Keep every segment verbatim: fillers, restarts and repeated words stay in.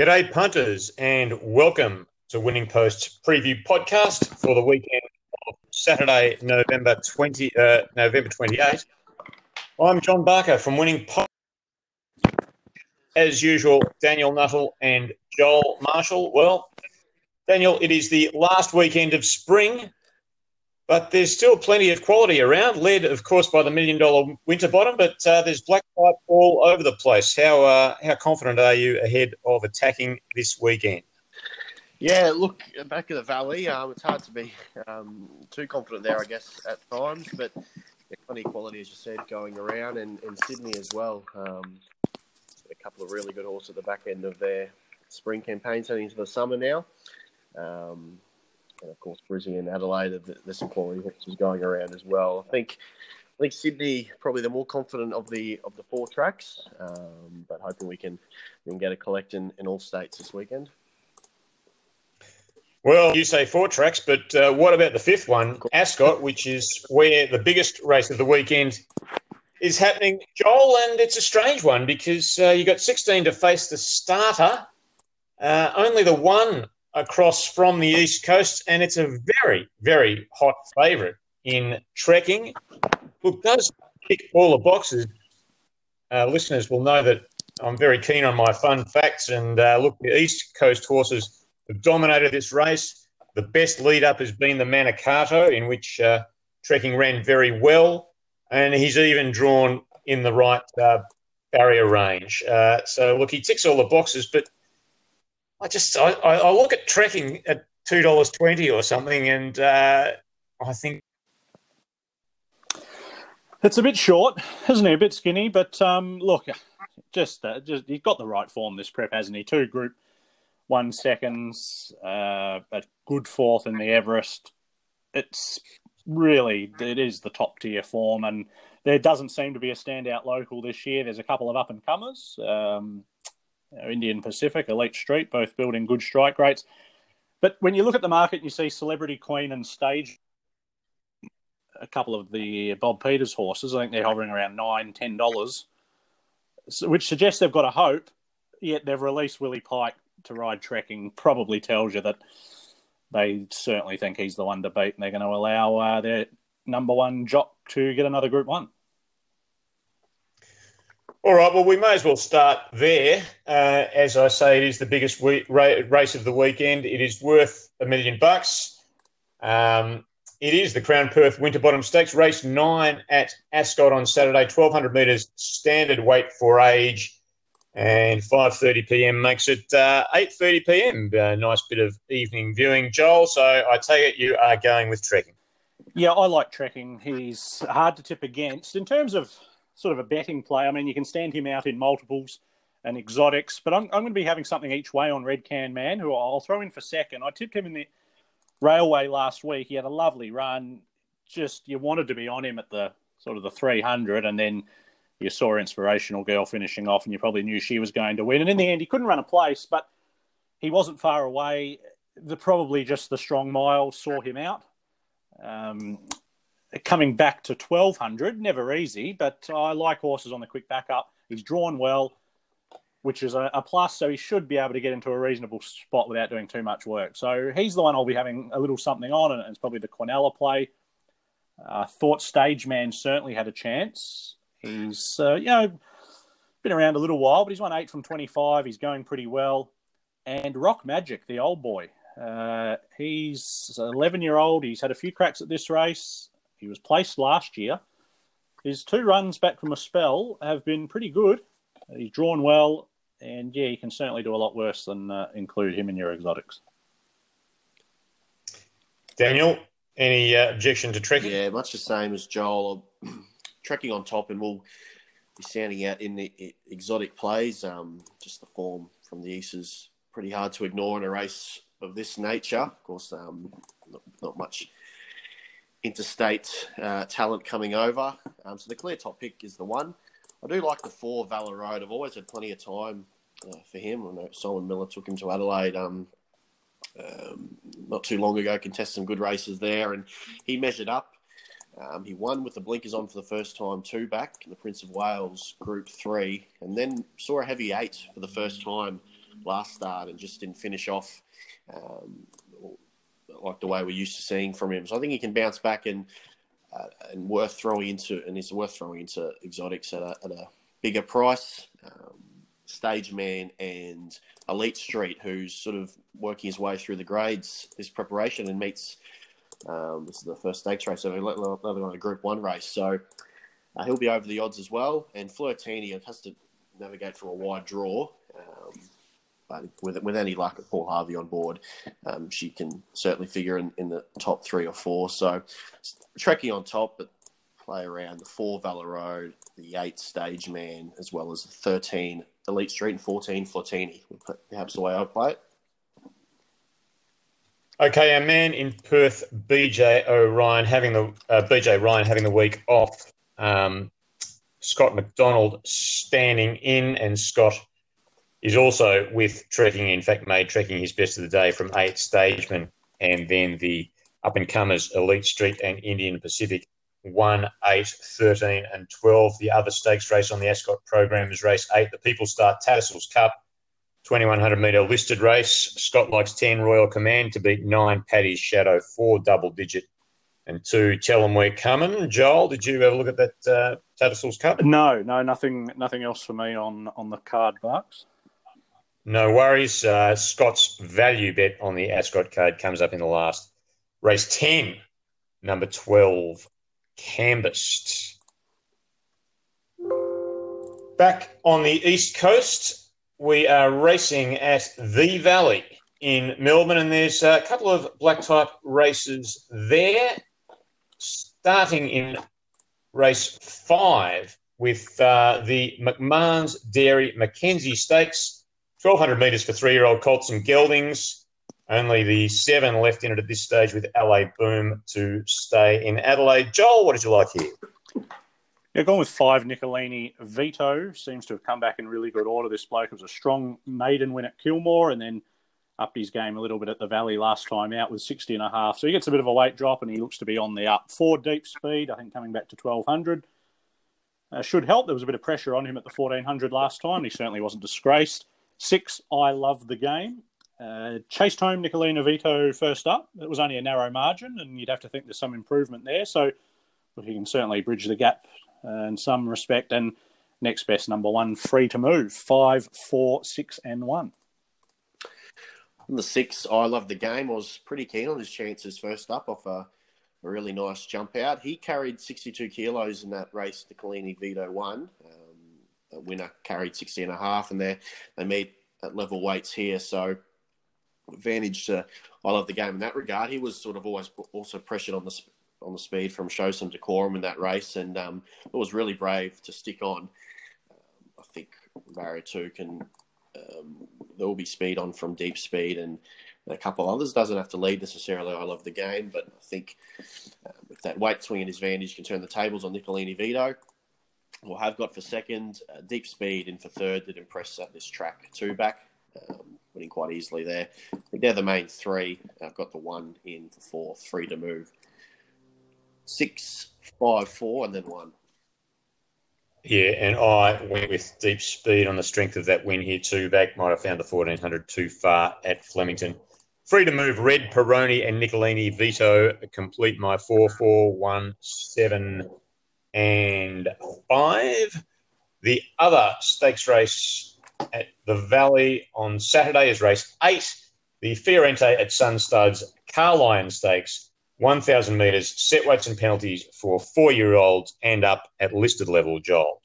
G'day punters and welcome to Winning Post's preview podcast for the weekend of Saturday, November twentieth, uh, November twenty-eighth. I'm John Barker from Winning Post. As usual, Daniel Nuttall and Joel Marshall. Well, Daniel, it is the last weekend of spring, but there's still plenty of quality around, led, of course, by the Million Dollar Winterbottom, but uh, there's black pipe all over the place. How uh, how confident are you ahead of attacking this weekend? Yeah, look, back at the Valley, um, it's hard to be um, too confident there, I guess, at times, but yeah, plenty of quality, as you said, going around, and, and Sydney as well. Um, a couple of really good horses at the back end of their spring campaigns heading into the summer now. Um And, of course, Brisbane and Adelaide, there's some quality horses going around as well. I think I think Sydney probably the more confident of the of the four tracks, um, but hoping we can, we can get a collect in, in all states this weekend. Well, you say four tracks, but uh, what about the fifth one, Ascot, which is where the biggest race of the weekend is happening, Joel? And it's a strange one because uh, you got sixteen to face the starter, uh, only the one across from the East Coast, and it's a very, very hot favourite in trekking. Look, does tick all the boxes. Uh, listeners will know that I'm very keen on my fun facts, and uh, look, the East Coast horses have dominated this race. The best lead-up has been the Manicato, in which uh, trekking ran very well, and he's even drawn in the right uh, barrier range. Uh, so, look, he ticks all the boxes, but I just I, I look at trekking at two dollars twenty or something, and uh, I think it's a bit short, isn't it? A bit skinny, but um, look, just uh, just he's got the right form this prep, hasn't he? Two Group One seconds, uh, a good fourth in the Everest. It's really it is the top tier form, and there doesn't seem to be a standout local this year. There's a couple of up and comers. Um, Indian Pacific, Elite Street, both building good strike rates. But when you look at the market and you see Celebrity Queen and Stage, a couple of the Bob Peters horses, I think they're hovering around nine dollars, ten dollars, which suggests they've got a hope, yet they've released Willie Pike to ride trekking. Probably tells you that they certainly think he's the one to beat, and they're going to allow uh, their number one jock to get another Group One. All right, well, we may as well start there. Uh, as I say, it is the biggest we- ra- race of the weekend. It is worth a million bucks. Um, it is the Crown Perth Winterbottom Stakes, race nine at Ascot on Saturday, twelve hundred metres standard weight for age, and five thirty p.m. makes it uh, eight thirty p.m. A nice bit of evening viewing, Joel. So I take it you are going with trekking. Yeah, I like trekking. He's hard to tip against. In terms of sort of a betting play, I mean, you can stand him out in multiples and exotics, but I'm, I'm going to be having something each way on Red Can Man, who I'll throw in for second. I tipped him in the Railway last week. He had a lovely run. Just you wanted to be on him at the sort of the three hundred, and then you saw Inspirational Girl finishing off, and you probably knew she was going to win. And in the end, he couldn't run a place, but he wasn't far away. The probably just the strong mile saw him out. Um Coming back to twelve hundred, never easy, but I like horses on the quick backup. He's drawn well, which is a, a plus, so he should be able to get into a reasonable spot without doing too much work. So he's the one I'll be having a little something on, and it's probably the Quinella play. I uh, thought Stage Man certainly had a chance. He's, uh, you know, been around a little while, but he's won eight from twenty-five. He's going pretty well. And Rock Magic, the old boy. Uh, he's an eleven-year-old. He's had a few cracks at this race. He was placed last year. His two runs back from a spell have been pretty good. He's drawn well, and, yeah, you can certainly do a lot worse than uh, include him in your exotics. Daniel, any uh, objection to trekking? Yeah, much the same as Joel. Trekking on top, and we'll be standing out in the exotic plays. Um, just the form from the East is pretty hard to ignore in a race of this nature. Of course, um, not, not much interstate uh, talent coming over. Um, so the clear top pick is the one. I do like the four, Valor Road. I've always had plenty of time uh, for him. I know Simon Miller took him to Adelaide um, um, not too long ago, contested some good races there, and he measured up. Um, he won with the blinkers on for the first time, two back, in the Prince of Wales Group three, and then saw a heavy eight for the first time last start and just didn't finish off um, like the way we're used to seeing from him. So I think he can bounce back and uh, and worth throwing into and it's worth throwing into exotics at a, at a bigger price. Um, Stage Man and Elite Street, who's sort of working his way through the grades this preparation and meets. Um, this is the first stakes race, so another one, a Group One race. So uh, he'll be over the odds as well. And Flirtini has to navigate through a wide draw, um, but with with any luck with Paul Harvey on board, um, she can certainly figure in, in the top three or four. So Trekkie on top, but play around the four Valero, the eight Stage Man, as well as the thirteen Elite Street and fourteen Flirtini. Perhaps the way I would play it. Okay, our man in Perth, B J O'Ryan, having the uh, B J Ryan having the week off. Um, Scott McDonald standing in, and Scott is also with Trekking. In fact, made Trekking his best of the day from eight Stagemen, and then the up and comers Elite Street and Indian Pacific one, eight, thirteen, and twelve. The other stakes race on the Ascot program is race eight, the People's Star Tattersall's Cup. twenty-one hundred metre listed race. Scott likes ten, Royal Command, to beat nine, Paddy's Shadow, four, Double Digit, and two, Tell 'Em We're Coming. Joel, did you ever look at that uh, Tattersall's Cup? No, no, nothing nothing else for me on, on the card, Bucks. No worries. Uh, Scott's value bet on the Ascot card comes up in the last race ten, number twelve, Canvassed. Back on the East Coast, we are racing at The Valley in Melbourne, and there's a couple of black type races there, starting in race five with uh, the McMahon's Dairy Mackenzie Stakes, twelve hundred metres for three-year-old colts and geldings. Only the seven left in it at this stage, with L A Boom to stay in Adelaide. Joel, what did you like here? Yeah, gone with five, Nicolini Vito. Seems to have come back in really good order. This bloke was a strong maiden win at Kilmore and then upped his game a little bit at the Valley last time out with sixty and a half. So he gets a bit of a late drop and he looks to be on the up. Four, Deep Speed, I think coming back to twelve hundred. Uh, should help. There was a bit of pressure on him at the fourteen hundred last time. He certainly wasn't disgraced. Six, I Love the Game. Uh, chased home Nicolini Vito first up. It was only a narrow margin and you'd have to think there's some improvement there. So but he can certainly bridge the gap Uh, in some respect, and next best number one, Free to Move, five, four, six, and one. On the six, I Love the Game. I was pretty keen on his chances first up off a, a really nice jump out. He carried sixty-two kilos in that race. Nicolini Vito won. Um, the winner carried sixty and a half, and they they meet at level weights here, so advantage to I Love the Game in that regard. He was sort of always also pressured on the. Sp- on the speed from Show Some Decorum in that race, and um, it was really brave to stick on. Um, I think Barrier two can, um, there will be speed on from Deep Speed and, and a couple others. Doesn't have to lead necessarily, I Love the Game, but I think um, if that weight swing at his advantage can turn the tables on Nicolini Vito, we'll have got for second, uh, Deep Speed in for third, that impressed at this track, two back, um, winning quite easily there. I think they're the main three. I've got the one in for fourth, Free to Move. Six, five, four, and then one. Yeah, and I went with Deep Speed on the strength of that win here. Two back, might have found the fourteen hundred too far at Flemington. Free to Move, Red, Peroni, and Nicolini Vito complete my four, four, one, seven, and five. The other stakes race at the Valley on Saturday is race eight, the Fiorente at Sunstuds Carlion Stakes. one thousand metres, set weights and penalties for four-year-olds and up at listed level, Joel.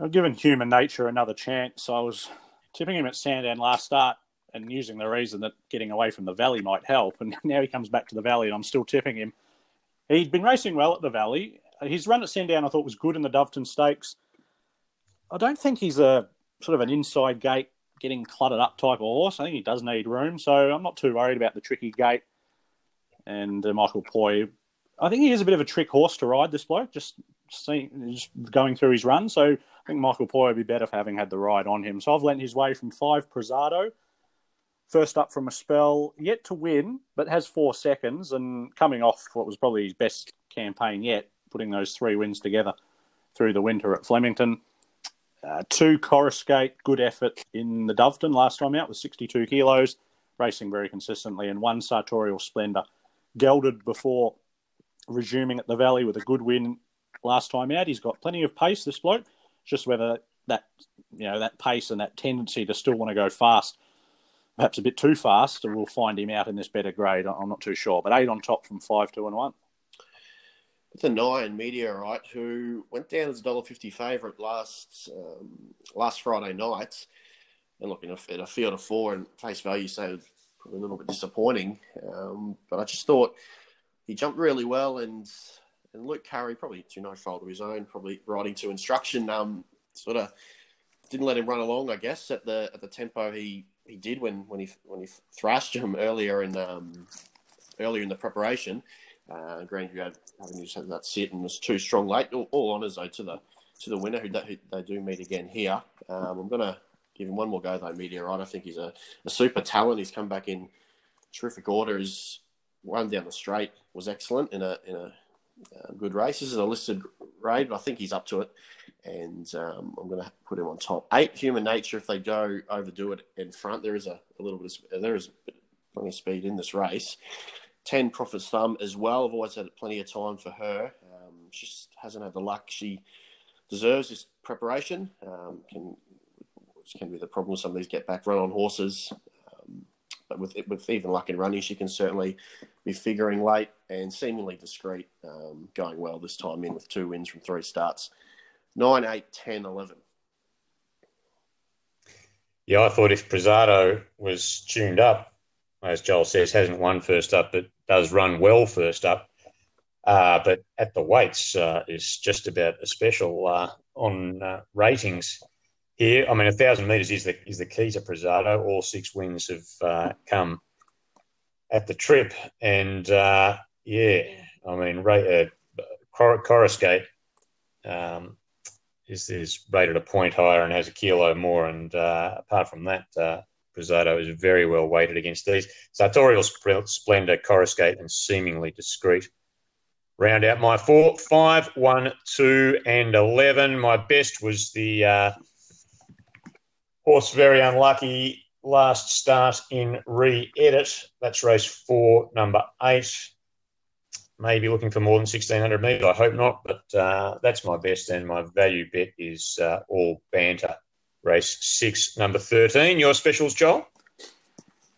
I've given Human Nature another chance. I was tipping him at Sandown last start and using the reason that getting away from the Valley might help, and now he comes back to the Valley and I'm still tipping him. He'd been racing well at the Valley. His run at Sandown I thought was good in the Doveton Stakes. I don't think he's a sort of an inside gate, getting cluttered up type of horse. I think he does need room, so I'm not too worried about the tricky gate. And uh, Michael Poy, I think he is a bit of a trick horse to ride, this bloke, just, seeing, just going through his run. So I think Michael Poy would be better for having had the ride on him. So I've lent his way from five, Prezado. First up from a spell, yet to win, but has four seconds. And coming off what was probably his best campaign yet, putting those three wins together through the winter at Flemington. Uh, two Coruscate, good effort in the Doveton last time out with sixty-two kilos, racing very consistently, and one Sartorial Splendour, gelded before resuming at the Valley with a good win last time out. He's got plenty of pace, this bloke, just whether that, you know, that pace and that tendency to still want to go fast, perhaps a bit too fast, and we'll find him out in this better grade. I'm not too sure, but eight on top from five, two and one. It's a nine, Meteorite, who went down as a one dollar fifty favourite last um, last Friday night. And look, in a, in a field of four, and face value, so probably a little bit disappointing. Um, but I just thought he jumped really well. And and Luke Curry, probably to no fault of his own, probably riding to instruction, um, sort of didn't let him run along, I guess, at the at the tempo he, he did when, when he when he thrashed him earlier in um, earlier in the preparation. Uh, Grandview had, having just had that sit and was too strong late. All, all honours though to the to the winner who, who they do meet again here. Um, I'm going to give him one more go though, Meteorite. I think he's a, a super talent. He's come back in terrific order. His run down the straight was excellent in a in a uh, good race. This is a listed grade, but I think he's up to it. And um, I'm going to put him on top eight. Human Nature, if they go overdo it in front, there is a, a little bit of, there is plenty of speed in this race. ten, Prophet's Thumb as well. I've always had plenty of time for her. Um, she just hasn't had the luck she deserves this preparation. Um, can which can be the problem with some of these get-back run-on horses. Um, but with with even luck in running, she can certainly be figuring late and Seemingly Discreet, um, going well this time in with two wins from three starts. nine, eight, ten, eleven. Yeah, I thought if Prezado was tuned up, as Joel says, hasn't won first up, but does run well first up. Uh, but at the weights uh, is just about a special uh, on uh, ratings here. I mean, a thousand metres is the is the key to Prezado. All six wins have uh, come at the trip, and uh, yeah, I mean, ra- uh, Cor- Coruscate um, is is rated a point higher and has a kilo more, and uh, apart from that. Uh, Prezado is very well weighted against these. Sartorial Splendour, Coruscate, and Seemingly Discreet. Round out my four, five, one, two, and eleven. My best was the uh, horse very unlucky last start in re-edit. That's race four, number eight. Maybe looking for more than sixteen hundred metres. I hope not, but uh, that's my best, and my value bet is uh, all banter. Race six, number thirteen. Your specials, Joel?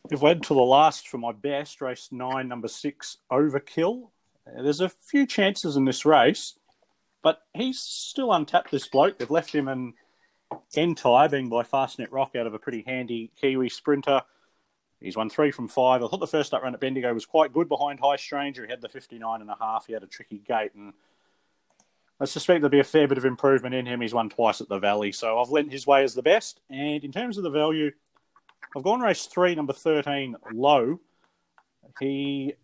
If I head to the last for my best, race nine, number six, Overkill. There's a few chances in this race, but he's still untapped, this bloke. They've left him an Entie, being by Fastnet Rock, out of a pretty handy Kiwi sprinter. He's won three from five. I thought the first up run at Bendigo was quite good behind High Stranger. He had the fifty-nine and a half. He had a tricky gate, and I suspect there'll be a fair bit of improvement in him. He's won twice at the Valley, so I've lent his way as the best. And in terms of the value, I've gone race three, number thirteen, Low. He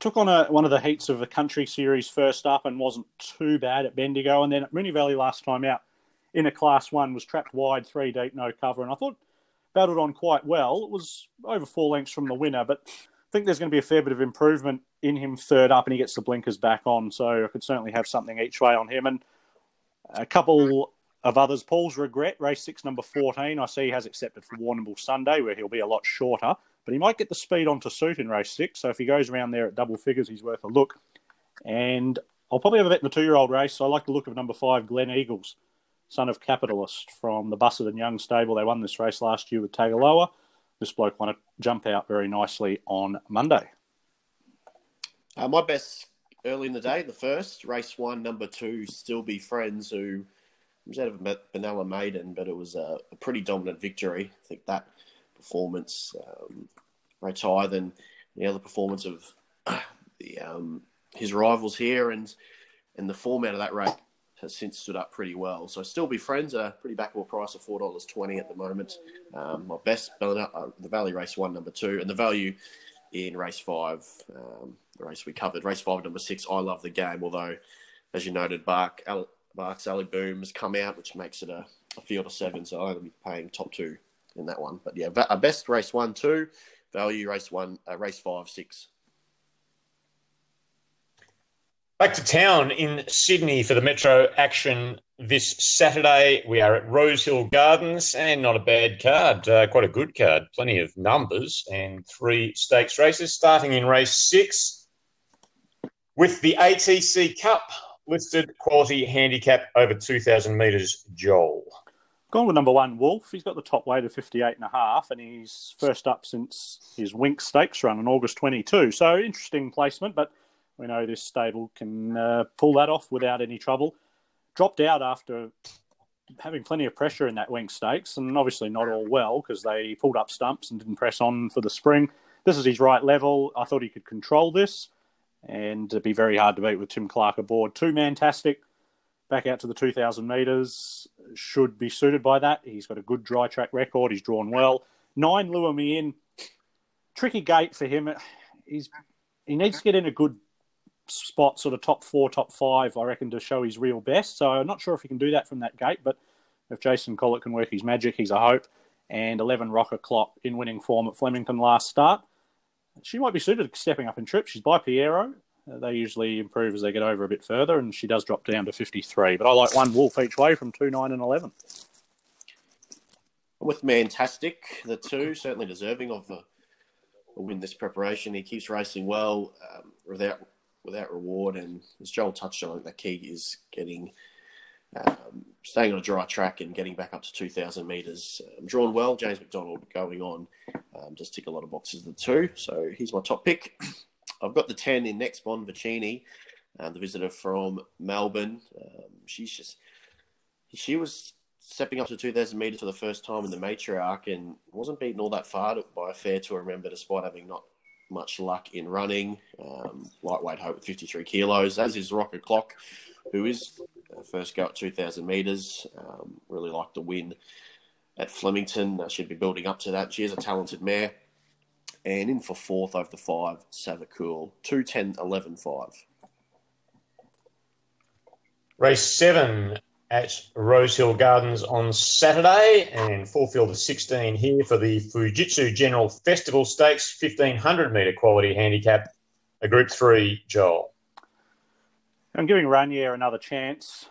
took on a, one of the heats of the country series first up and wasn't too bad at Bendigo. And then at Moonee Valley last time out in a class one, was trapped wide, three deep, no cover. And I thought battled on quite well. It was over four lengths from the winner, but I think there's going to be a fair bit of improvement in him third up, and he gets the blinkers back on. So I could certainly have something each way on him. And a couple of others. Paul's Regret, race six, number fourteen. I see he has accepted for Warrnambool Sunday, where he'll be a lot shorter, but he might get the speed on to suit in race six. So if he goes around there at double figures, he's worth a look. And I'll probably have a bet in the two-year-old race. So I like the look of number five, Glen Eagles, son of Capitalist, from the Bussard and Young stable. They won this race last year with Tagaloa. This bloke won a jump out very nicely on Monday. Uh, my best early in the day, the first, race one, number two, Still Be Friends, who was out of a Benalla maiden, but it was a, a pretty dominant victory. I think that performance um, rates higher than the other performance of the um, his rivals here, and and the form out of that race has since stood up pretty well. So Still Be Friends, a pretty backable price of four dollars twenty at the moment. Um, my best, the Valley race one, number two, and the value in race five, um, the race we covered, race five, number six, I Love the Game, although, as you noted, Bark, Al, Bark's L A Boom has come out, which makes it a, a field of seven, so I'll be paying top two in that one. But yeah, our best, race one, two, value, race one, uh, race five, six. Back to town in Sydney for the Metro Action this Saturday we are at Rosehill Gardens, and not a bad card, uh, quite a good card, plenty of numbers and three stakes races, starting in race six with the A T C Cup, listed quality handicap over two thousand metres, Joel. Gone with number one, Wolf. He's got the top weight of fifty-eight and a half, and he's first up since his Wink Stakes run in August twenty-two. So interesting placement, but we know this stable can uh, pull that off without any trouble. Dropped out after having plenty of pressure in that Wink Stakes, and obviously not all well because they pulled up stumps and didn't press on for the spring. This is his right level. I thought he could control this, and it'd be very hard to beat with Tim Clark aboard. Two-man-tastic. Back out to the two thousand metres, should be suited by that. He's got a good dry track record. He's drawn well. Nine, Lure Me In. Tricky gate for him. He's He needs to get in a good spot, sort of top four, top five, I reckon, to show his real best. So I'm not sure if he can do that from that gate, but if Jason Collett can work his magic, he's a hope. And eleven, Rocker Clock, in winning form at Flemington last start. She might be suited stepping up in trip. She's by Piero. They usually improve as they get over a bit further, and she does drop down to fifty-three. But I like one, Wolf, each way from two, nine and eleven. With Mantastic, the two, certainly deserving of a win this preparation. He keeps racing well um, without without reward, and as Joel touched on, the key is getting um, staying on a dry track and getting back up to two thousand metres. Um, drawn well, James McDonald going on, um, does tick a lot of boxes, the two. So he's my top pick. I've got the ten in Next Bond Vicini, um, the visitor from Melbourne. Um, she's just she was stepping up to two thousand metres for the first time in the Matriarch and wasn't beaten all that far by a fair to remember, despite having not much luck in running. Um, lightweight hope with fifty-three kilos, as is Rocket Clock, who is first go at two thousand metres. Um, really liked the win at Flemington. Uh, she'd be building up to that. She is a talented mare. And in for fourth over the five, Savakul. two, ten, eleven, five. Race seven at Rosehill Gardens on Saturday. And full field of sixteen here for the Fujitsu General Festival Stakes, fifteen hundred metre quality handicap. A Group three, Joel. I'm giving Ranier another chance.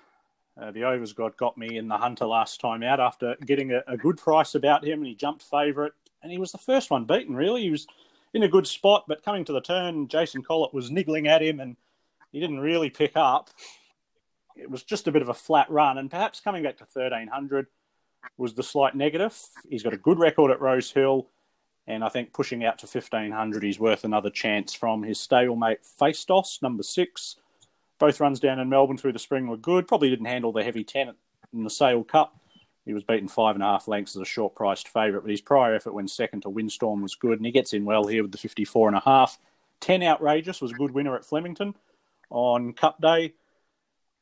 Uh, the overs got, got me in the Hunter last time out after getting a, a good price about him, and he jumped favourite. And he was the first one beaten, really. He was in a good spot, but coming to the turn, Jason Collett was niggling at him, and he didn't really pick up. It was just a bit of a flat run, and perhaps coming back to thirteen hundred was the slight negative. He's got a good record at Rosehill, and I think pushing out to fifteen hundred, he's worth another chance from his stablemate Faistos, number six. Both runs down in Melbourne through the spring were good. Probably didn't handle the heavy ten in the Sale Cup. He was beaten five and a half lengths as a short-priced favourite, but his prior effort when second to Windstorm was good, and he gets in well here with the fifty-four and a half. ten, Outrageous, was a good winner at Flemington on Cup Day.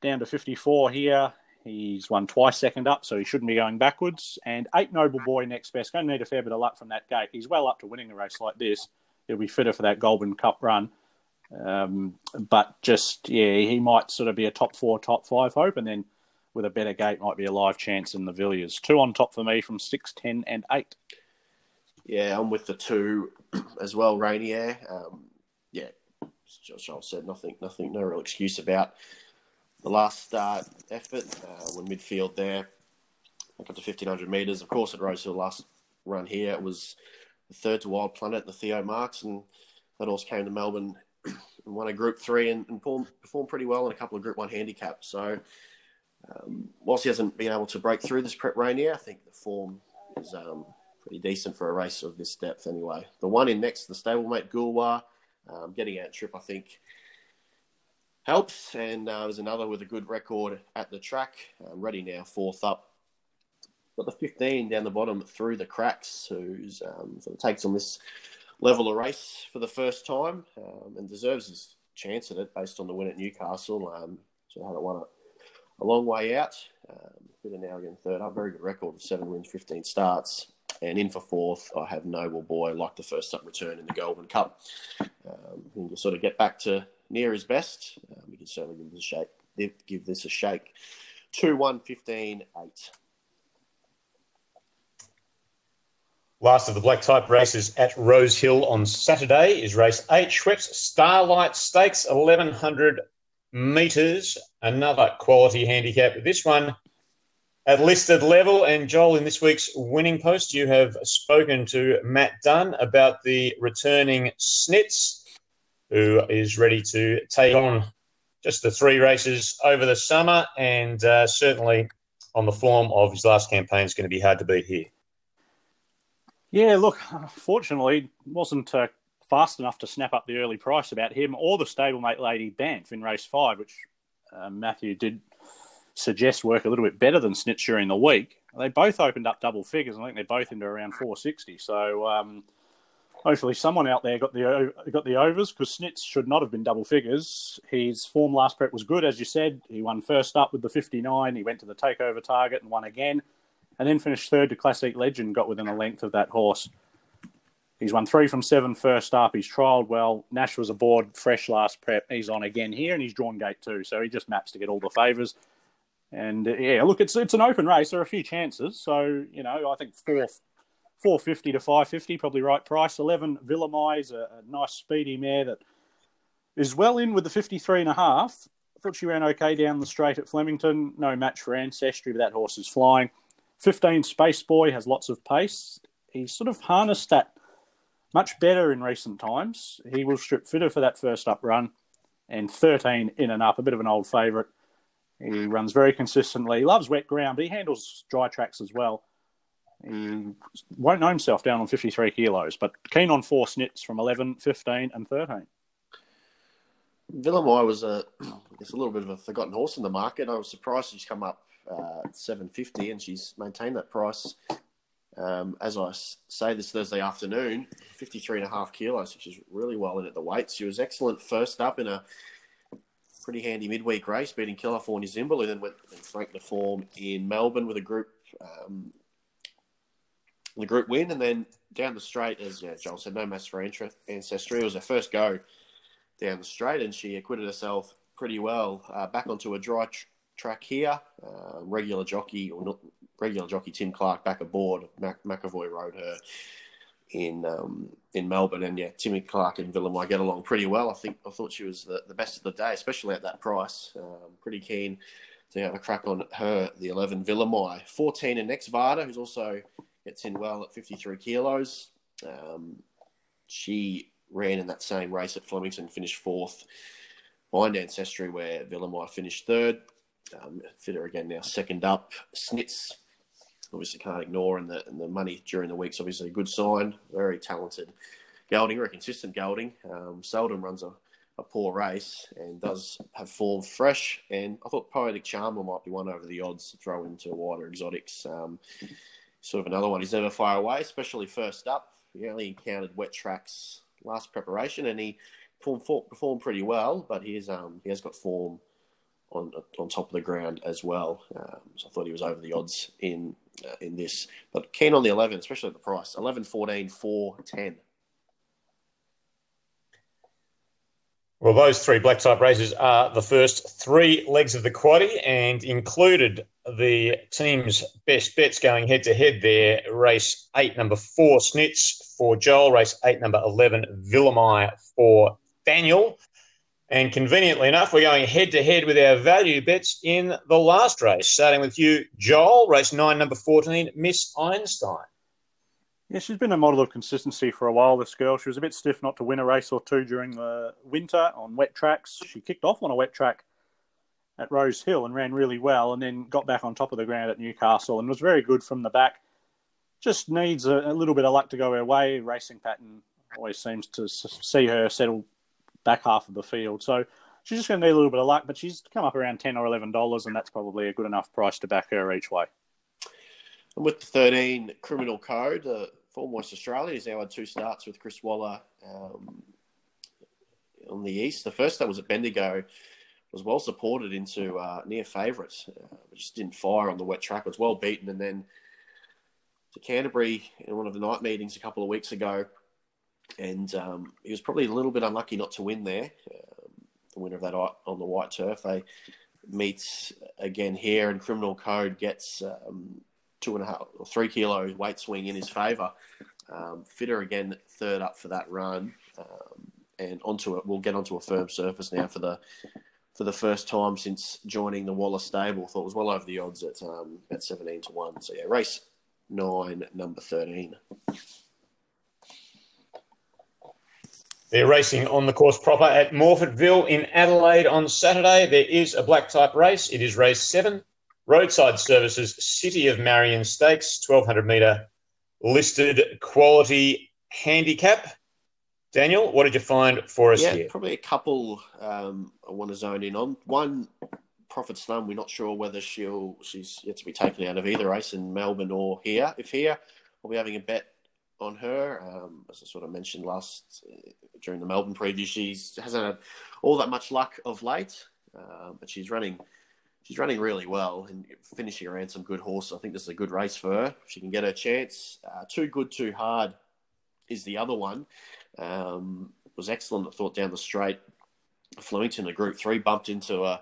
Down to fifty-four here. He's won twice second up, so he shouldn't be going backwards. And eight, Noble Boy, next best. Going to need a fair bit of luck from that gate. He's well up to winning a race like this. He'll be fitter for that Goulburn Cup run. Um, but just, yeah, he might sort of be a top four, top five hope, and then with a better gate, might be a live chance in the Villiers. Two on top for me from six, ten and eight. Yeah, I'm with the two as well, Rainier. Um, yeah, Josh said nothing, nothing, no real excuse about the last start effort. Uh, we're midfield there. Back up to fifteen hundred metres. Of course, at Rosehill last run here, it was the third to Wild Planet, the Theo Marks, and that horse came to Melbourne and won a Group three and, and performed, performed pretty well in a couple of Group one handicaps. So, Um, whilst he hasn't been able to break through this prep rain here, I think the form is um, pretty decent for a race of this depth anyway. The one in next, the stablemate Gulwar, um, getting out trip, I think, helps. And uh, there's another with a good record at the track. Uh, ready now, fourth up. Got the fifteen down the bottom through the cracks, who's um, sort of takes on this level of race for the first time um, and deserves his chance at it based on the win at Newcastle. Um, so had it won it. A long way out, um, bit of now again third up, very good record of seven wins, fifteen starts, and in for fourth, I have Noble Boy, like the first up return in the Goulburn Cup. Um, he can sort of get back to near his best. Um, we can certainly give this a shake. Give this a shake. two, one, fifteen, eight. Last of the black type races at Rosehill on Saturday is race eight, Schweppes Starlight Stakes, eleven hundred metres, another quality handicap. This one at listed level. And Joel, in this week's Winning Post, you have spoken to Matt Dunn about the returning Snitz, who is ready to take on just the three races over the summer, and uh, certainly on the form of his last campaign, is going to be hard to beat here. Yeah, look, fortunately, wasn't uh, fast enough to snap up the early price about him or the stablemate Lady Banff in race five, which uh, Matthew did suggest work a little bit better than Snitz during the week. They both opened up double figures, and I think they're both into around four sixty. So um, hopefully someone out there got the got the overs, because Snitz should not have been double figures. His form last prep was good, as you said. He won first up with the fifty-nine. He went to the takeover target and won again, and then finished third to Classic Legend, got within a length of that horse. He's won three from seven first up. He's trialled well. Nash was aboard fresh last prep. He's on again here, and he's drawn gate two. So he just maps to get all the favours. And, uh, yeah, look, it's it's an open race. There are a few chances. So, you know, I think four, four fifty to five fifty, probably right price. eleven, Villamai is a, a nice speedy mare that is well in with the fifty-three and a half. I thought she ran okay down the straight at Flemington. No match for Ancestry, but that horse is flying. fifteen, Space Boy, has lots of pace. He's sort of harnessed that much better in recent times. He will strip fitter for that first up run. And thirteen, In and Up, a bit of an old favourite. He runs very consistently. He loves wet ground, but he handles dry tracks as well. He won't know himself down on fifty-three kilos, but keen on four Snits from eleven, fifteen and thirteen. Villamai was a, it's a little bit of a forgotten horse in the market. I was surprised she's come up Uh, seven fifty, and she's maintained that price. Um, as I say, this Thursday afternoon, fifty-three and a half kilos, which is really well in at the weight. She was excellent first up in a pretty handy midweek race, beating California Zimbaloo, then went and flanked the form in Melbourne with a group, um, the group win, and then down the straight, as yeah, Joel said, no match for Ancestry. It was her first go down the straight, and she acquitted herself pretty well. Uh, back onto a dry tr- track here, uh, regular jockey or not regular jockey Tim Clark back aboard. Mac- McAvoy rode her in um, in Melbourne, and yeah, Timmy Clark and Villamai get along pretty well. I think I thought she was the, the best of the day, especially at that price. Um, pretty keen to have a crack on her. The eleven Villamai, fourteen and Next Varda, who's also gets in well at fifty-three kilos. Um, she ran in that same race at Flemington, finished fourth behind Ancestry, where Villamai finished third. Um, fitter again now, second up. Snitz, obviously can't ignore, and the and the money during the week's obviously a good sign. Very talented gelding, consistent gelding. Um, seldom runs a, a poor race and does have form fresh. And I thought Poetic Charmer might be one over the odds to throw into wider exotics. Um, sort of another one. He's never far away, especially first up. He only encountered wet tracks last preparation, and he performed, performed pretty well. But he is um he has got form on on top of the ground as well. Um, so I thought he was over the odds in uh, in this. But keen on the eleven, especially at the price. eleven, fourteen, four, ten. Well, those three black type races are the first three legs of the quaddie, and included the team's best bets going head to head there. Race eight, number four, Snitz for Joel. Race eight, number eleven, Villamai for Daniel. And conveniently enough, we're going head-to-head with our value bets in the last race, starting with you, Joel, race nine, number fourteen, Miss Einstein. Yeah, she's been a model of consistency for a while, this girl. She was a bit stiff not to win a race or two during the winter on wet tracks. She kicked off on a wet track at Rosehill and ran really well, and then got back on top of the ground at Newcastle and was very good from the back. Just needs a, a little bit of luck to go her way. Racing pattern always seems to see her settle back half of the field. So she's just going to need a little bit of luck, but she's come up around ten dollars or eleven dollars, and that's probably a good enough price to back her each way. And with the thirteen, Criminal Code, uh, for West Australia, he's now had two starts with Chris Waller um, on the east. The first that was at Bendigo was well supported into uh, near favourite, uh, but just didn't fire on the wet track. It was well beaten, and then to Canterbury in one of the night meetings a couple of weeks ago, and um, he was probably a little bit unlucky not to win there. Um, the winner of that on the white turf. They meet again here, and Criminal Code gets um, two and a half or three kilo weight swing in his favour. Um, fitter again, third up for that run. Um, and onto it, we'll get onto a firm surface now for the for the first time since joining the Waller stable. Thought it was well over the odds at um, at seventeen to one. So, yeah, race nine, number thirteen. They're racing on the course proper at Morfettville in Adelaide on Saturday. There is a black type race. It is race seven. Roadside Services City of Marion Stakes, twelve hundred metre listed quality handicap. Daniel, what did you find for us yeah, here? Yeah, probably a couple um, I want to zone in on. One, Prophet's Thumb. We're not sure whether she'll she's yet to be taken out of either race in Melbourne or here. If here, we'll be having a bet on her. Um, as I sort of mentioned last uh, during the Melbourne preview, she hasn't had all that much luck of late, uh, but she's running... She's running really well and finishing around some good horse. I think this is a good race for her. She can get her chance. Uh, too Good, Too Hard is the other one. Um, was excellent, I thought, down the straight. Flemington, a Group three, bumped into uh,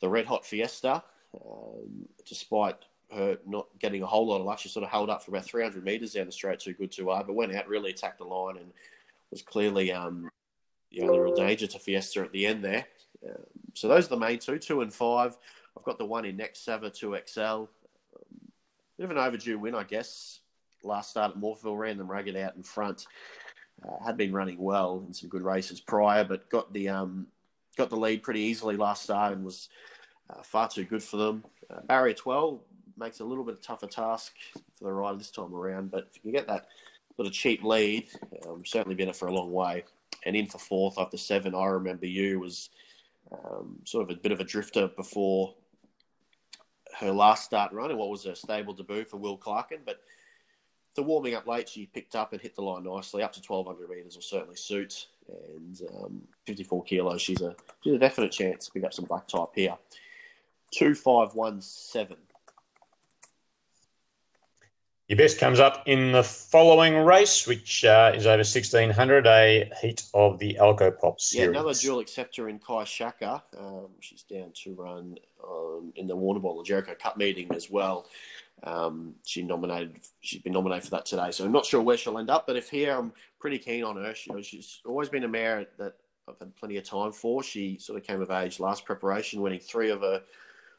the Red Hot Fiesta. Um, despite her not getting a whole lot of luck, she sort of held up for about three hundred metres down the straight, Too Good, Too Hard, but went out, really attacked the line and was clearly um, you know, the real danger to Fiesta at the end there. Um, so those are the main two, two and five. I've got the one in next, Sava two X L. Um, bit of an overdue win, I guess. Last start at Morpheville, ran them ragged out in front. Uh, had been running well in some good races prior, but got the um, got the lead pretty easily last start and was uh, far too good for them. Uh, barrier twelve makes a little bit of tougher task for the rider this time around, but if you get that little cheap lead, um, certainly been it for a long way. And in for fourth after seven, I Remember You was... Um, sort of a bit of a drifter before her last start run and what was her stable debut for Will Clarkin. But the warming up late, she picked up and hit the line nicely. Up to twelve hundred metres will certainly suit. And um, fifty-four kilos, she's a, she's a definite chance to pick up some black type here. two five one seven. Your best comes up in the following race, which uh, is over sixteen hundred, a heat of the Alco Pop Series. Yeah, another dual acceptor in Kai Shaka. Um, she's down to run um, in the Warrnambool and Jericho Cup meeting as well. Um, she nominated, she's been nominated for that today, so I'm not sure where she'll end up, but if here, I'm pretty keen on her. She, you know, she's always been a mare that I've had plenty of time for. She sort of came of age last preparation, winning three of her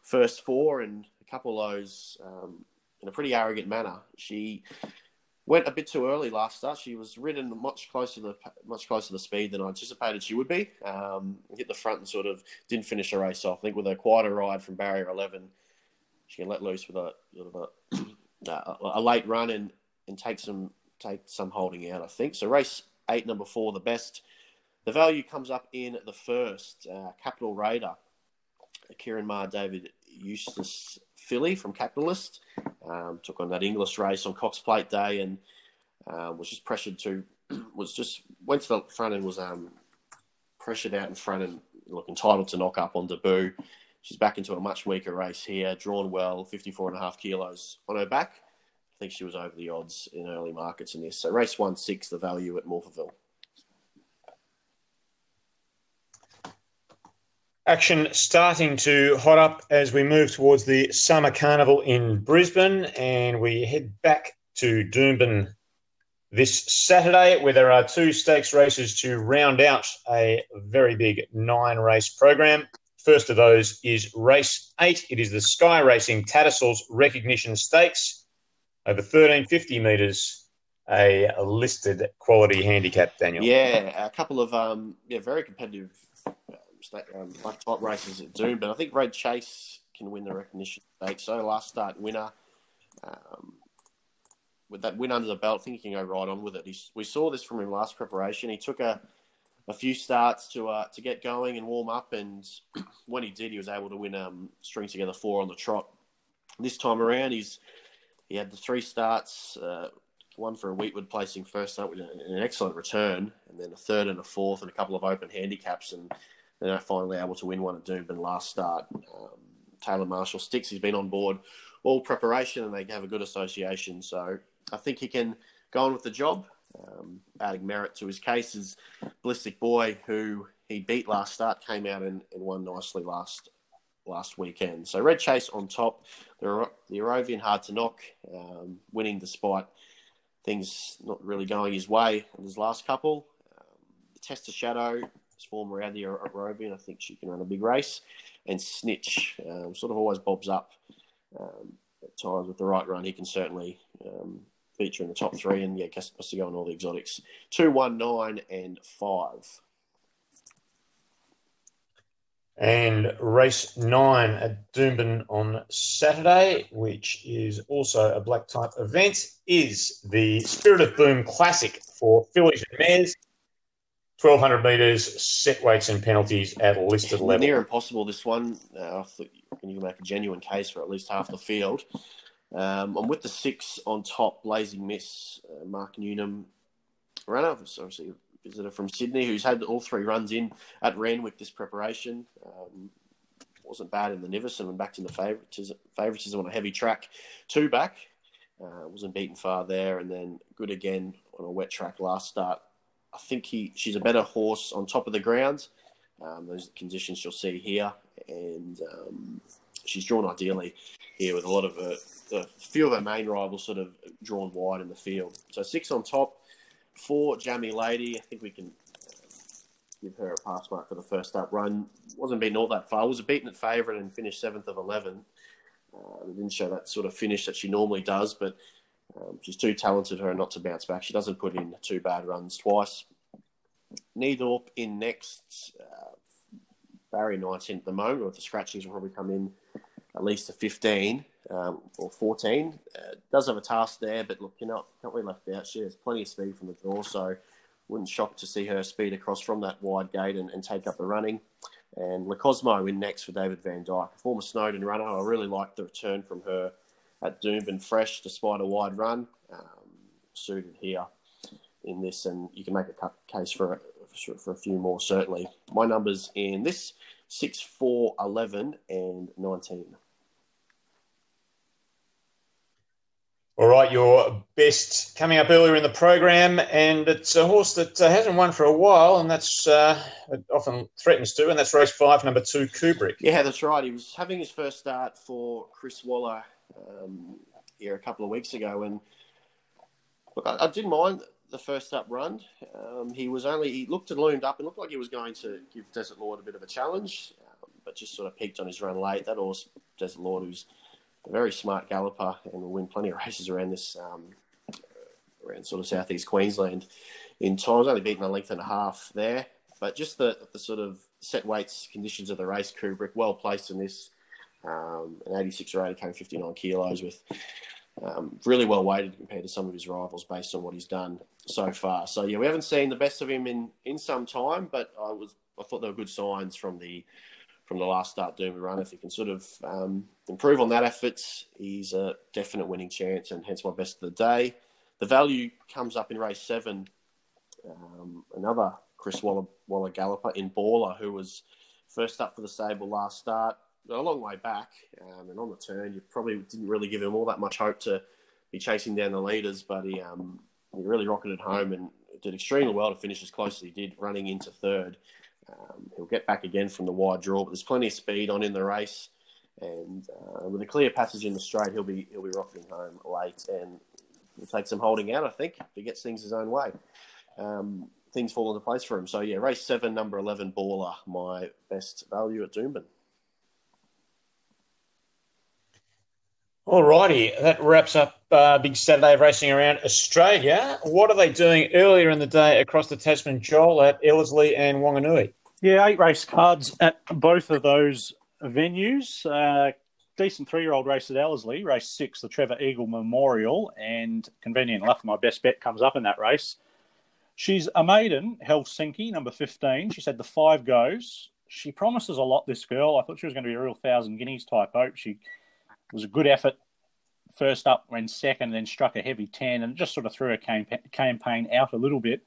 first four and a couple of those... Um, in a pretty arrogant manner. She went a bit too early last start. She was ridden much closer to the, much closer to the speed than I anticipated she would be. Um, hit the front and sort of didn't finish her race off. I think with a quieter ride from barrier eleven, she can let loose with a sort of a, a, a late run and, and take some take some holding out, I think. So race eight, number four, the best. The value comes up in the first. Uh, Capital Raider, Kieran Maher, David Eustace filly from Capitalist, um, took on that English race on Cox Plate Day and uh, was just pressured to, was just, went to the front and was um, pressured out in front and look entitled to knock up on debut. She's back into a much weaker race here, drawn well, fifty-four and a half kilos on her back. I think she was over the odds in early markets in this. So race one, six, the value at Morpheville. Action starting to hot up as we move towards the Summer Carnival in Brisbane, and we head back to Doomben this Saturday, where there are two stakes races to round out a very big nine-race program. First of those is race eight. It is the Sky Racing Tattersall's Recognition Stakes, over thirteen fifty metres. A listed quality handicap, Daniel. Yeah, a couple of um, yeah, very competitive Um, black type races at Doom, but I think Red Chase can win the recognition stake. So last start winner, um, with that win under the belt, I think he can go right on with it. He, we saw this from him last preparation. He took a, a few starts to uh, to get going and warm up, and when he did, he was able to win um, string together four on the trot. This time around, he's he had the three starts, uh, one for a Wheatwood placing first up with an, an excellent return, and then a third and a fourth and a couple of open handicaps, and they're finally able to win one at Doomben last start. Um, Taylor Marshall sticks. He's been on board all preparation and they have a good association. So I think he can go on with the job. Um, adding merit to his case is Ballistic Boy, who he beat last start, came out and, and won nicely last last weekend. So Red Chase on top. The, the Erovian hard to knock, um, winning despite things not really going his way in his last couple. Um, Test of Shadow swarm around the Aerobian. I think she can run a big race. And Snitch um, sort of always bobs up um, at times. With the right run, he can certainly um, feature in the top three. And, yeah, Cassie must go on all the exotics. Two, one, nine, and five. And race nine at Doomben on Saturday, which is also a black type event, is the Spirit of Boom Classic for fillies and mares. twelve hundred metres, set weights and penalties at listed level. Near impossible, this one. Uh, I thought you can make a genuine case for at least half the field. Um, I'm with the six on top, Blazing Miss, uh, Mark Newnham. Runner, obviously a visitor from Sydney, who's had all three runs in at Randwick this preparation. Um, wasn't bad in the Nevis and went back to the favouritism, favouritism on a heavy track. Two back, uh, wasn't beaten far there, and then good again on a wet track last start. I think he she's a better horse on top of the ground. Um, those are the conditions you'll see here. And um, she's drawn ideally here with a lot of her, a few of her main rivals sort of drawn wide in the field. So six on top, four Jammy Lady. I think we can give her a pass mark for the first up run. Wasn't beaten all that far. Was a beaten at favourite and finished seventh of eleven. Uh, didn't show that sort of finish that she normally does, but Um, she's too talented for her not to bounce back. She doesn't put in two bad runs twice. Needorp in next. Uh, Barry nineteen at the moment, with the scratchings will probably come in at least to fifteen um, or fourteen. Uh, does have a task there, but look, you know, can't be left out. She has plenty of speed from the draw, so wouldn't shock to see her speed across from that wide gate and, and take up the running. And La Cosmo in next for David Van Dyke, a former Snowden runner. I really liked the return from her at Doomben fresh, despite a wide run, um, suited here in this, and you can make a case for a, for a few more, certainly. My numbers in this, six, four, eleven, and nineteen. All right, your best coming up earlier in the program, and it's a horse that uh, hasn't won for a while, and that's uh, it often threatens to, and that's race five, number two, Kubrick. Yeah, that's right. He was having his first start for Chris Waller Um, here a couple of weeks ago, and look, I, I didn't mind the first up run. Um, he was only he looked and loomed up and looked like he was going to give Desert Lord a bit of a challenge, um, but just sort of peaked on his run late. That horse, Desert Lord, who's a very smart galloper and will win plenty of races around this um, around sort of southeast Queensland in times. Only beaten a length and a half there, but just the the sort of set weights conditions of the race. Kubrick well placed in this. Um, an eighty-six rated came fifty-nine kilos with um, really well weighted compared to some of his rivals based on what he's done so far. So, yeah, we haven't seen the best of him in, in some time, but I was I thought there were good signs from the from the last start Doomben run. If he can sort of um, improve on that effort, he's a definite winning chance and hence my best of the day. The value comes up in race seven. Um, another Chris Waller, Waller galloper in Baller, who was first up for the stable last start. A long way back, um, and on the turn, you probably didn't really give him all that much hope to be chasing down the leaders, but he um, he really rocketed home and did extremely well to finish as close as he did, running into third. Um, he'll get back again from the wide draw, but there's plenty of speed on in the race, and uh, with a clear passage in the straight, he'll be he'll be rocketing home late, and he'll take some holding out, I think, if he gets things his own way. Um, things fall into place for him. So, yeah, race seven, number eleven, Baller, my best value at Doomben. All righty, that wraps up uh, big Saturday of racing around Australia. What are they doing earlier in the day across the Tasman Joel at Ellerslie and Whanganui? Yeah, eight race cards at both of those venues. Uh, decent three-year-old race at Ellerslie, race six, the Trevor Eagle Memorial, and convenient enough, my best bet comes up in that race. She's a maiden, Helsinki, number fifteen. She's had the five goes. She promises a lot, this girl. I thought she was going to be a real thousand guineas type hope. She... It was a good effort, first up, went second, then struck a heavy ten, and just sort of threw her campa- campaign out a little bit.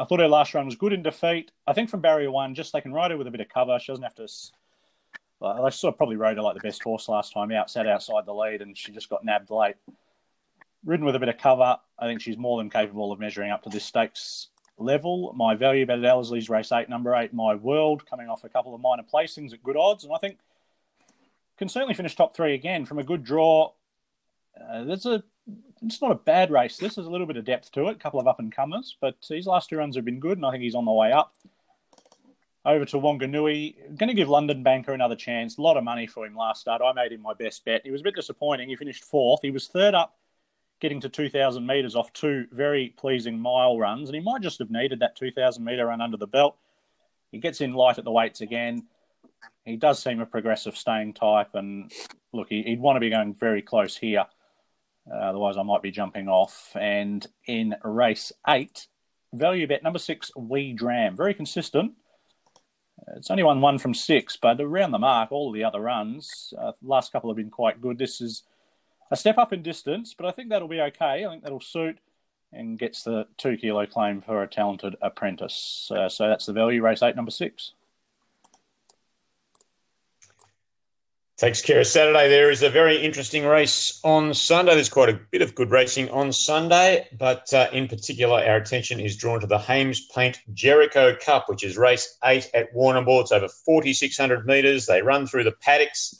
I thought her last run was good in defeat. I think from barrier one, just they can ride her with a bit of cover. She doesn't have to... Uh, they sort of probably rode her like the best horse last time out, sat outside the lead, and she just got nabbed late. Ridden with a bit of cover, I think she's more than capable of measuring up to this stakes level. My value bet at Ellerslie's race eight, number eight, My World, coming off a couple of minor placings at good odds, and I think can certainly finish top three again from a good draw. Uh, that's a, it's not a bad race. This is a little bit of depth to it, a couple of up-and-comers, but his last two runs have been good, and I think he's on the way up. Over to Wanganui. Going to give London Banker another chance. A lot of money for him last start. I made him my best bet. He was a bit disappointing. He finished fourth. He was third up, getting to two thousand metres off two very pleasing mile runs, and he might just have needed that two thousand metre run under the belt. He gets in light at the weights again. He does seem a progressive staying type, and look, he'd want to be going very close here. Uh, otherwise, I might be jumping off. And in race eight, value bet number six, Wee Dram. Very consistent. It's only won one from six, but around the mark, all the other runs, uh, last couple have been quite good. This is a step up in distance, but I think that'll be okay. I think that'll suit, and gets the two-kilo claim for a talented apprentice. Uh, so that's the value, race eight, number six. Takes care of Saturday. There is a very interesting race on Sunday. There's quite a bit of good racing on Sunday, but uh, in particular, our attention is drawn to the Hames Paint Jericho Cup, which is race eight at Warrnambool. It's over four thousand six hundred metres. They run through the paddocks.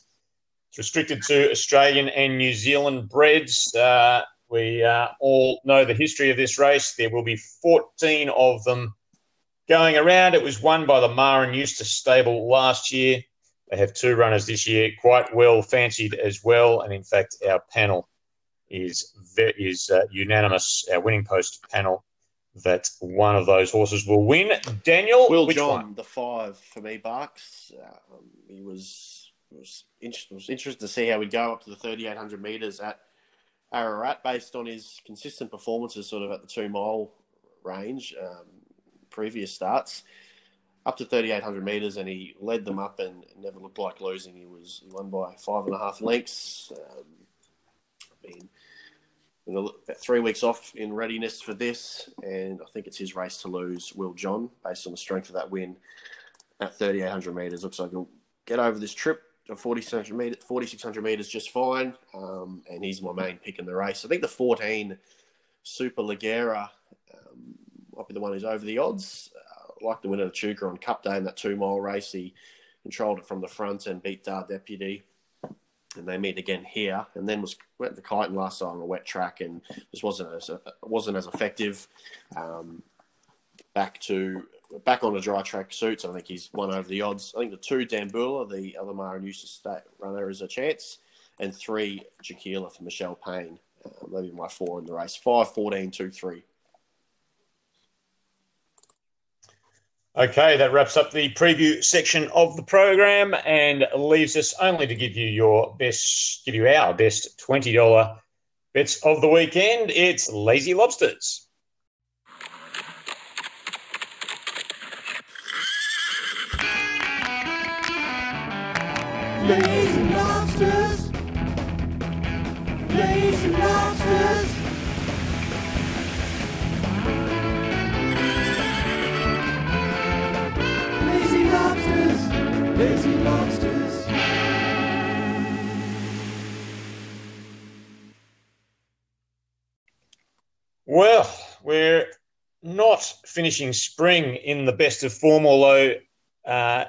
It's restricted to Australian and New Zealand breds. Uh, we uh, all know the history of this race. There will be fourteen of them going around. It was won by the Maher and Eustace stable last year. They have two runners this year, quite well fancied as well. And, in fact, our panel is is uh, unanimous, our Winning Post panel, that one of those horses will win. Daniel, Will which John, one? The five for me, Barks. Um, he was it was, inter- was interesting to see how he'd go up to the three thousand eight hundred metres at Ararat based on his consistent performances sort of at the two-mile range, um, previous starts. Up to three thousand eight hundred metres, and he led them up and never looked like losing. He was he won by five and a half lengths. Um, I mean, in the, three weeks off in readiness for this, and I think it's his race to lose, Will John, based on the strength of that win at three thousand eight hundred metres. Looks like he'll get over this trip to four thousand six hundred metres just fine, um, and he's my main pick in the race. I think the fourteen Super Ligera um, might be the one who's over the odds. Like the winner of Chuka on Cup Day in that two-mile race. He controlled it from the front and beat Dar Deputy. And they meet again here. And then was went to Kyneton last time on a wet track and just wasn't as, wasn't as effective. Um, back to back on a dry track suits. I think he's won over the odds. I think the two, Dambula, the other Mara and Eustace State runner, is a chance. And three, Jaquila for Michelle Payne. Uh, maybe my four in the race. Five, fourteen, two, three. Okay, that wraps up the preview section of the program and leaves us only to give you your best, give you our best twenty dollars bets of the weekend. It's Lazy Lobsters. Lazy Lobsters. Lazy Lobsters. Lazy Lobsters. Well, we're not finishing spring in the best of form, although, uh,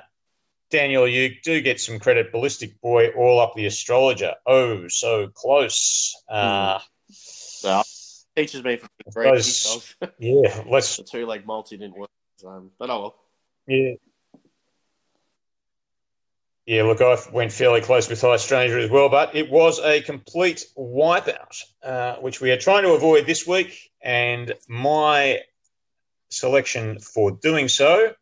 Daniel, you do get some credit. Ballistic Boy, All Up the Astrologer. Oh, so close. Uh, well, teaches me for the great details. Yeah, let's... The two-leg multi didn't work, um, but oh well. Yeah. Yeah, look, I went fairly close with High Stranger as well, but it was a complete wipeout, uh, which we are trying to avoid this week. And my selection for doing so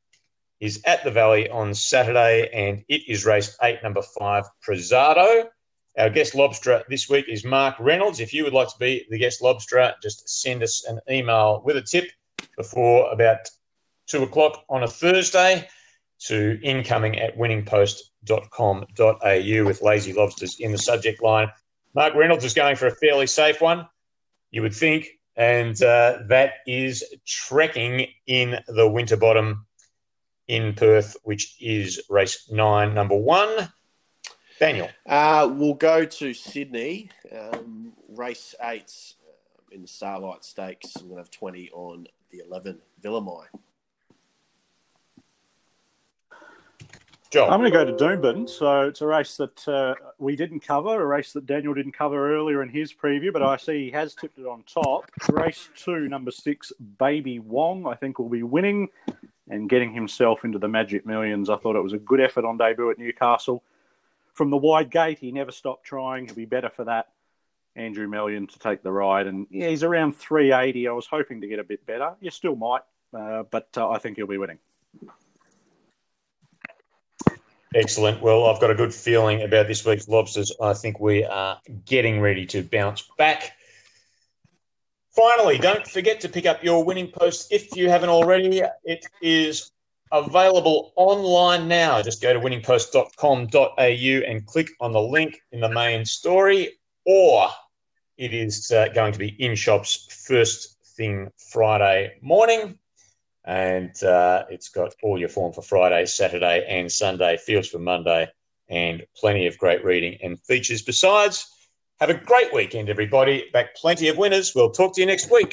is at the Valley on Saturday, and it is race eight, number five, Prezado. Our guest lobster this week is Mark Reynolds. If you would like to be the guest lobster, just send us an email with a tip before about two o'clock on a Thursday to incoming at winningpost dot com dot a u with Lazy Lobsters in the subject line. Mark Reynolds is going for a fairly safe one, you would think, and uh, that is trekking in the Winterbottom in Perth, which is race nine, number one. Daniel. Uh, we'll go to Sydney, um, race eight in the Starlight Stakes. We're going to have twenty on the eleven, Villamai. Job. I'm going to go to Doomben. So it's a race that uh, we didn't cover, a race that Daniel didn't cover earlier in his preview, but I see he has tipped it on top. Race two, number six, Baby Wong, I think will be winning. and getting himself into the Magic Millions. I thought it was a good effort on debut at Newcastle. From the wide gate, he never stopped trying. He'll be better for that. Andrew Mellion to take the ride. And yeah, he's around three eighty. I was hoping to get a bit better. You still might, uh, but uh, I think he'll be winning. Excellent. Well, I've got a good feeling about this week's Lobsters. I think we are getting ready to bounce back. Finally, don't forget to pick up your Winning Post if you haven't already. It is available online now. Just go to winning post dot com dot a u and click on the link in the main story, or it is uh, going to be in shops first thing Friday morning. And uh, it's got all your form for Friday, Saturday and Sunday, fields for Monday, and plenty of great reading and features besides. Have a great weekend, everybody. Back plenty of winners. We'll talk to you next week.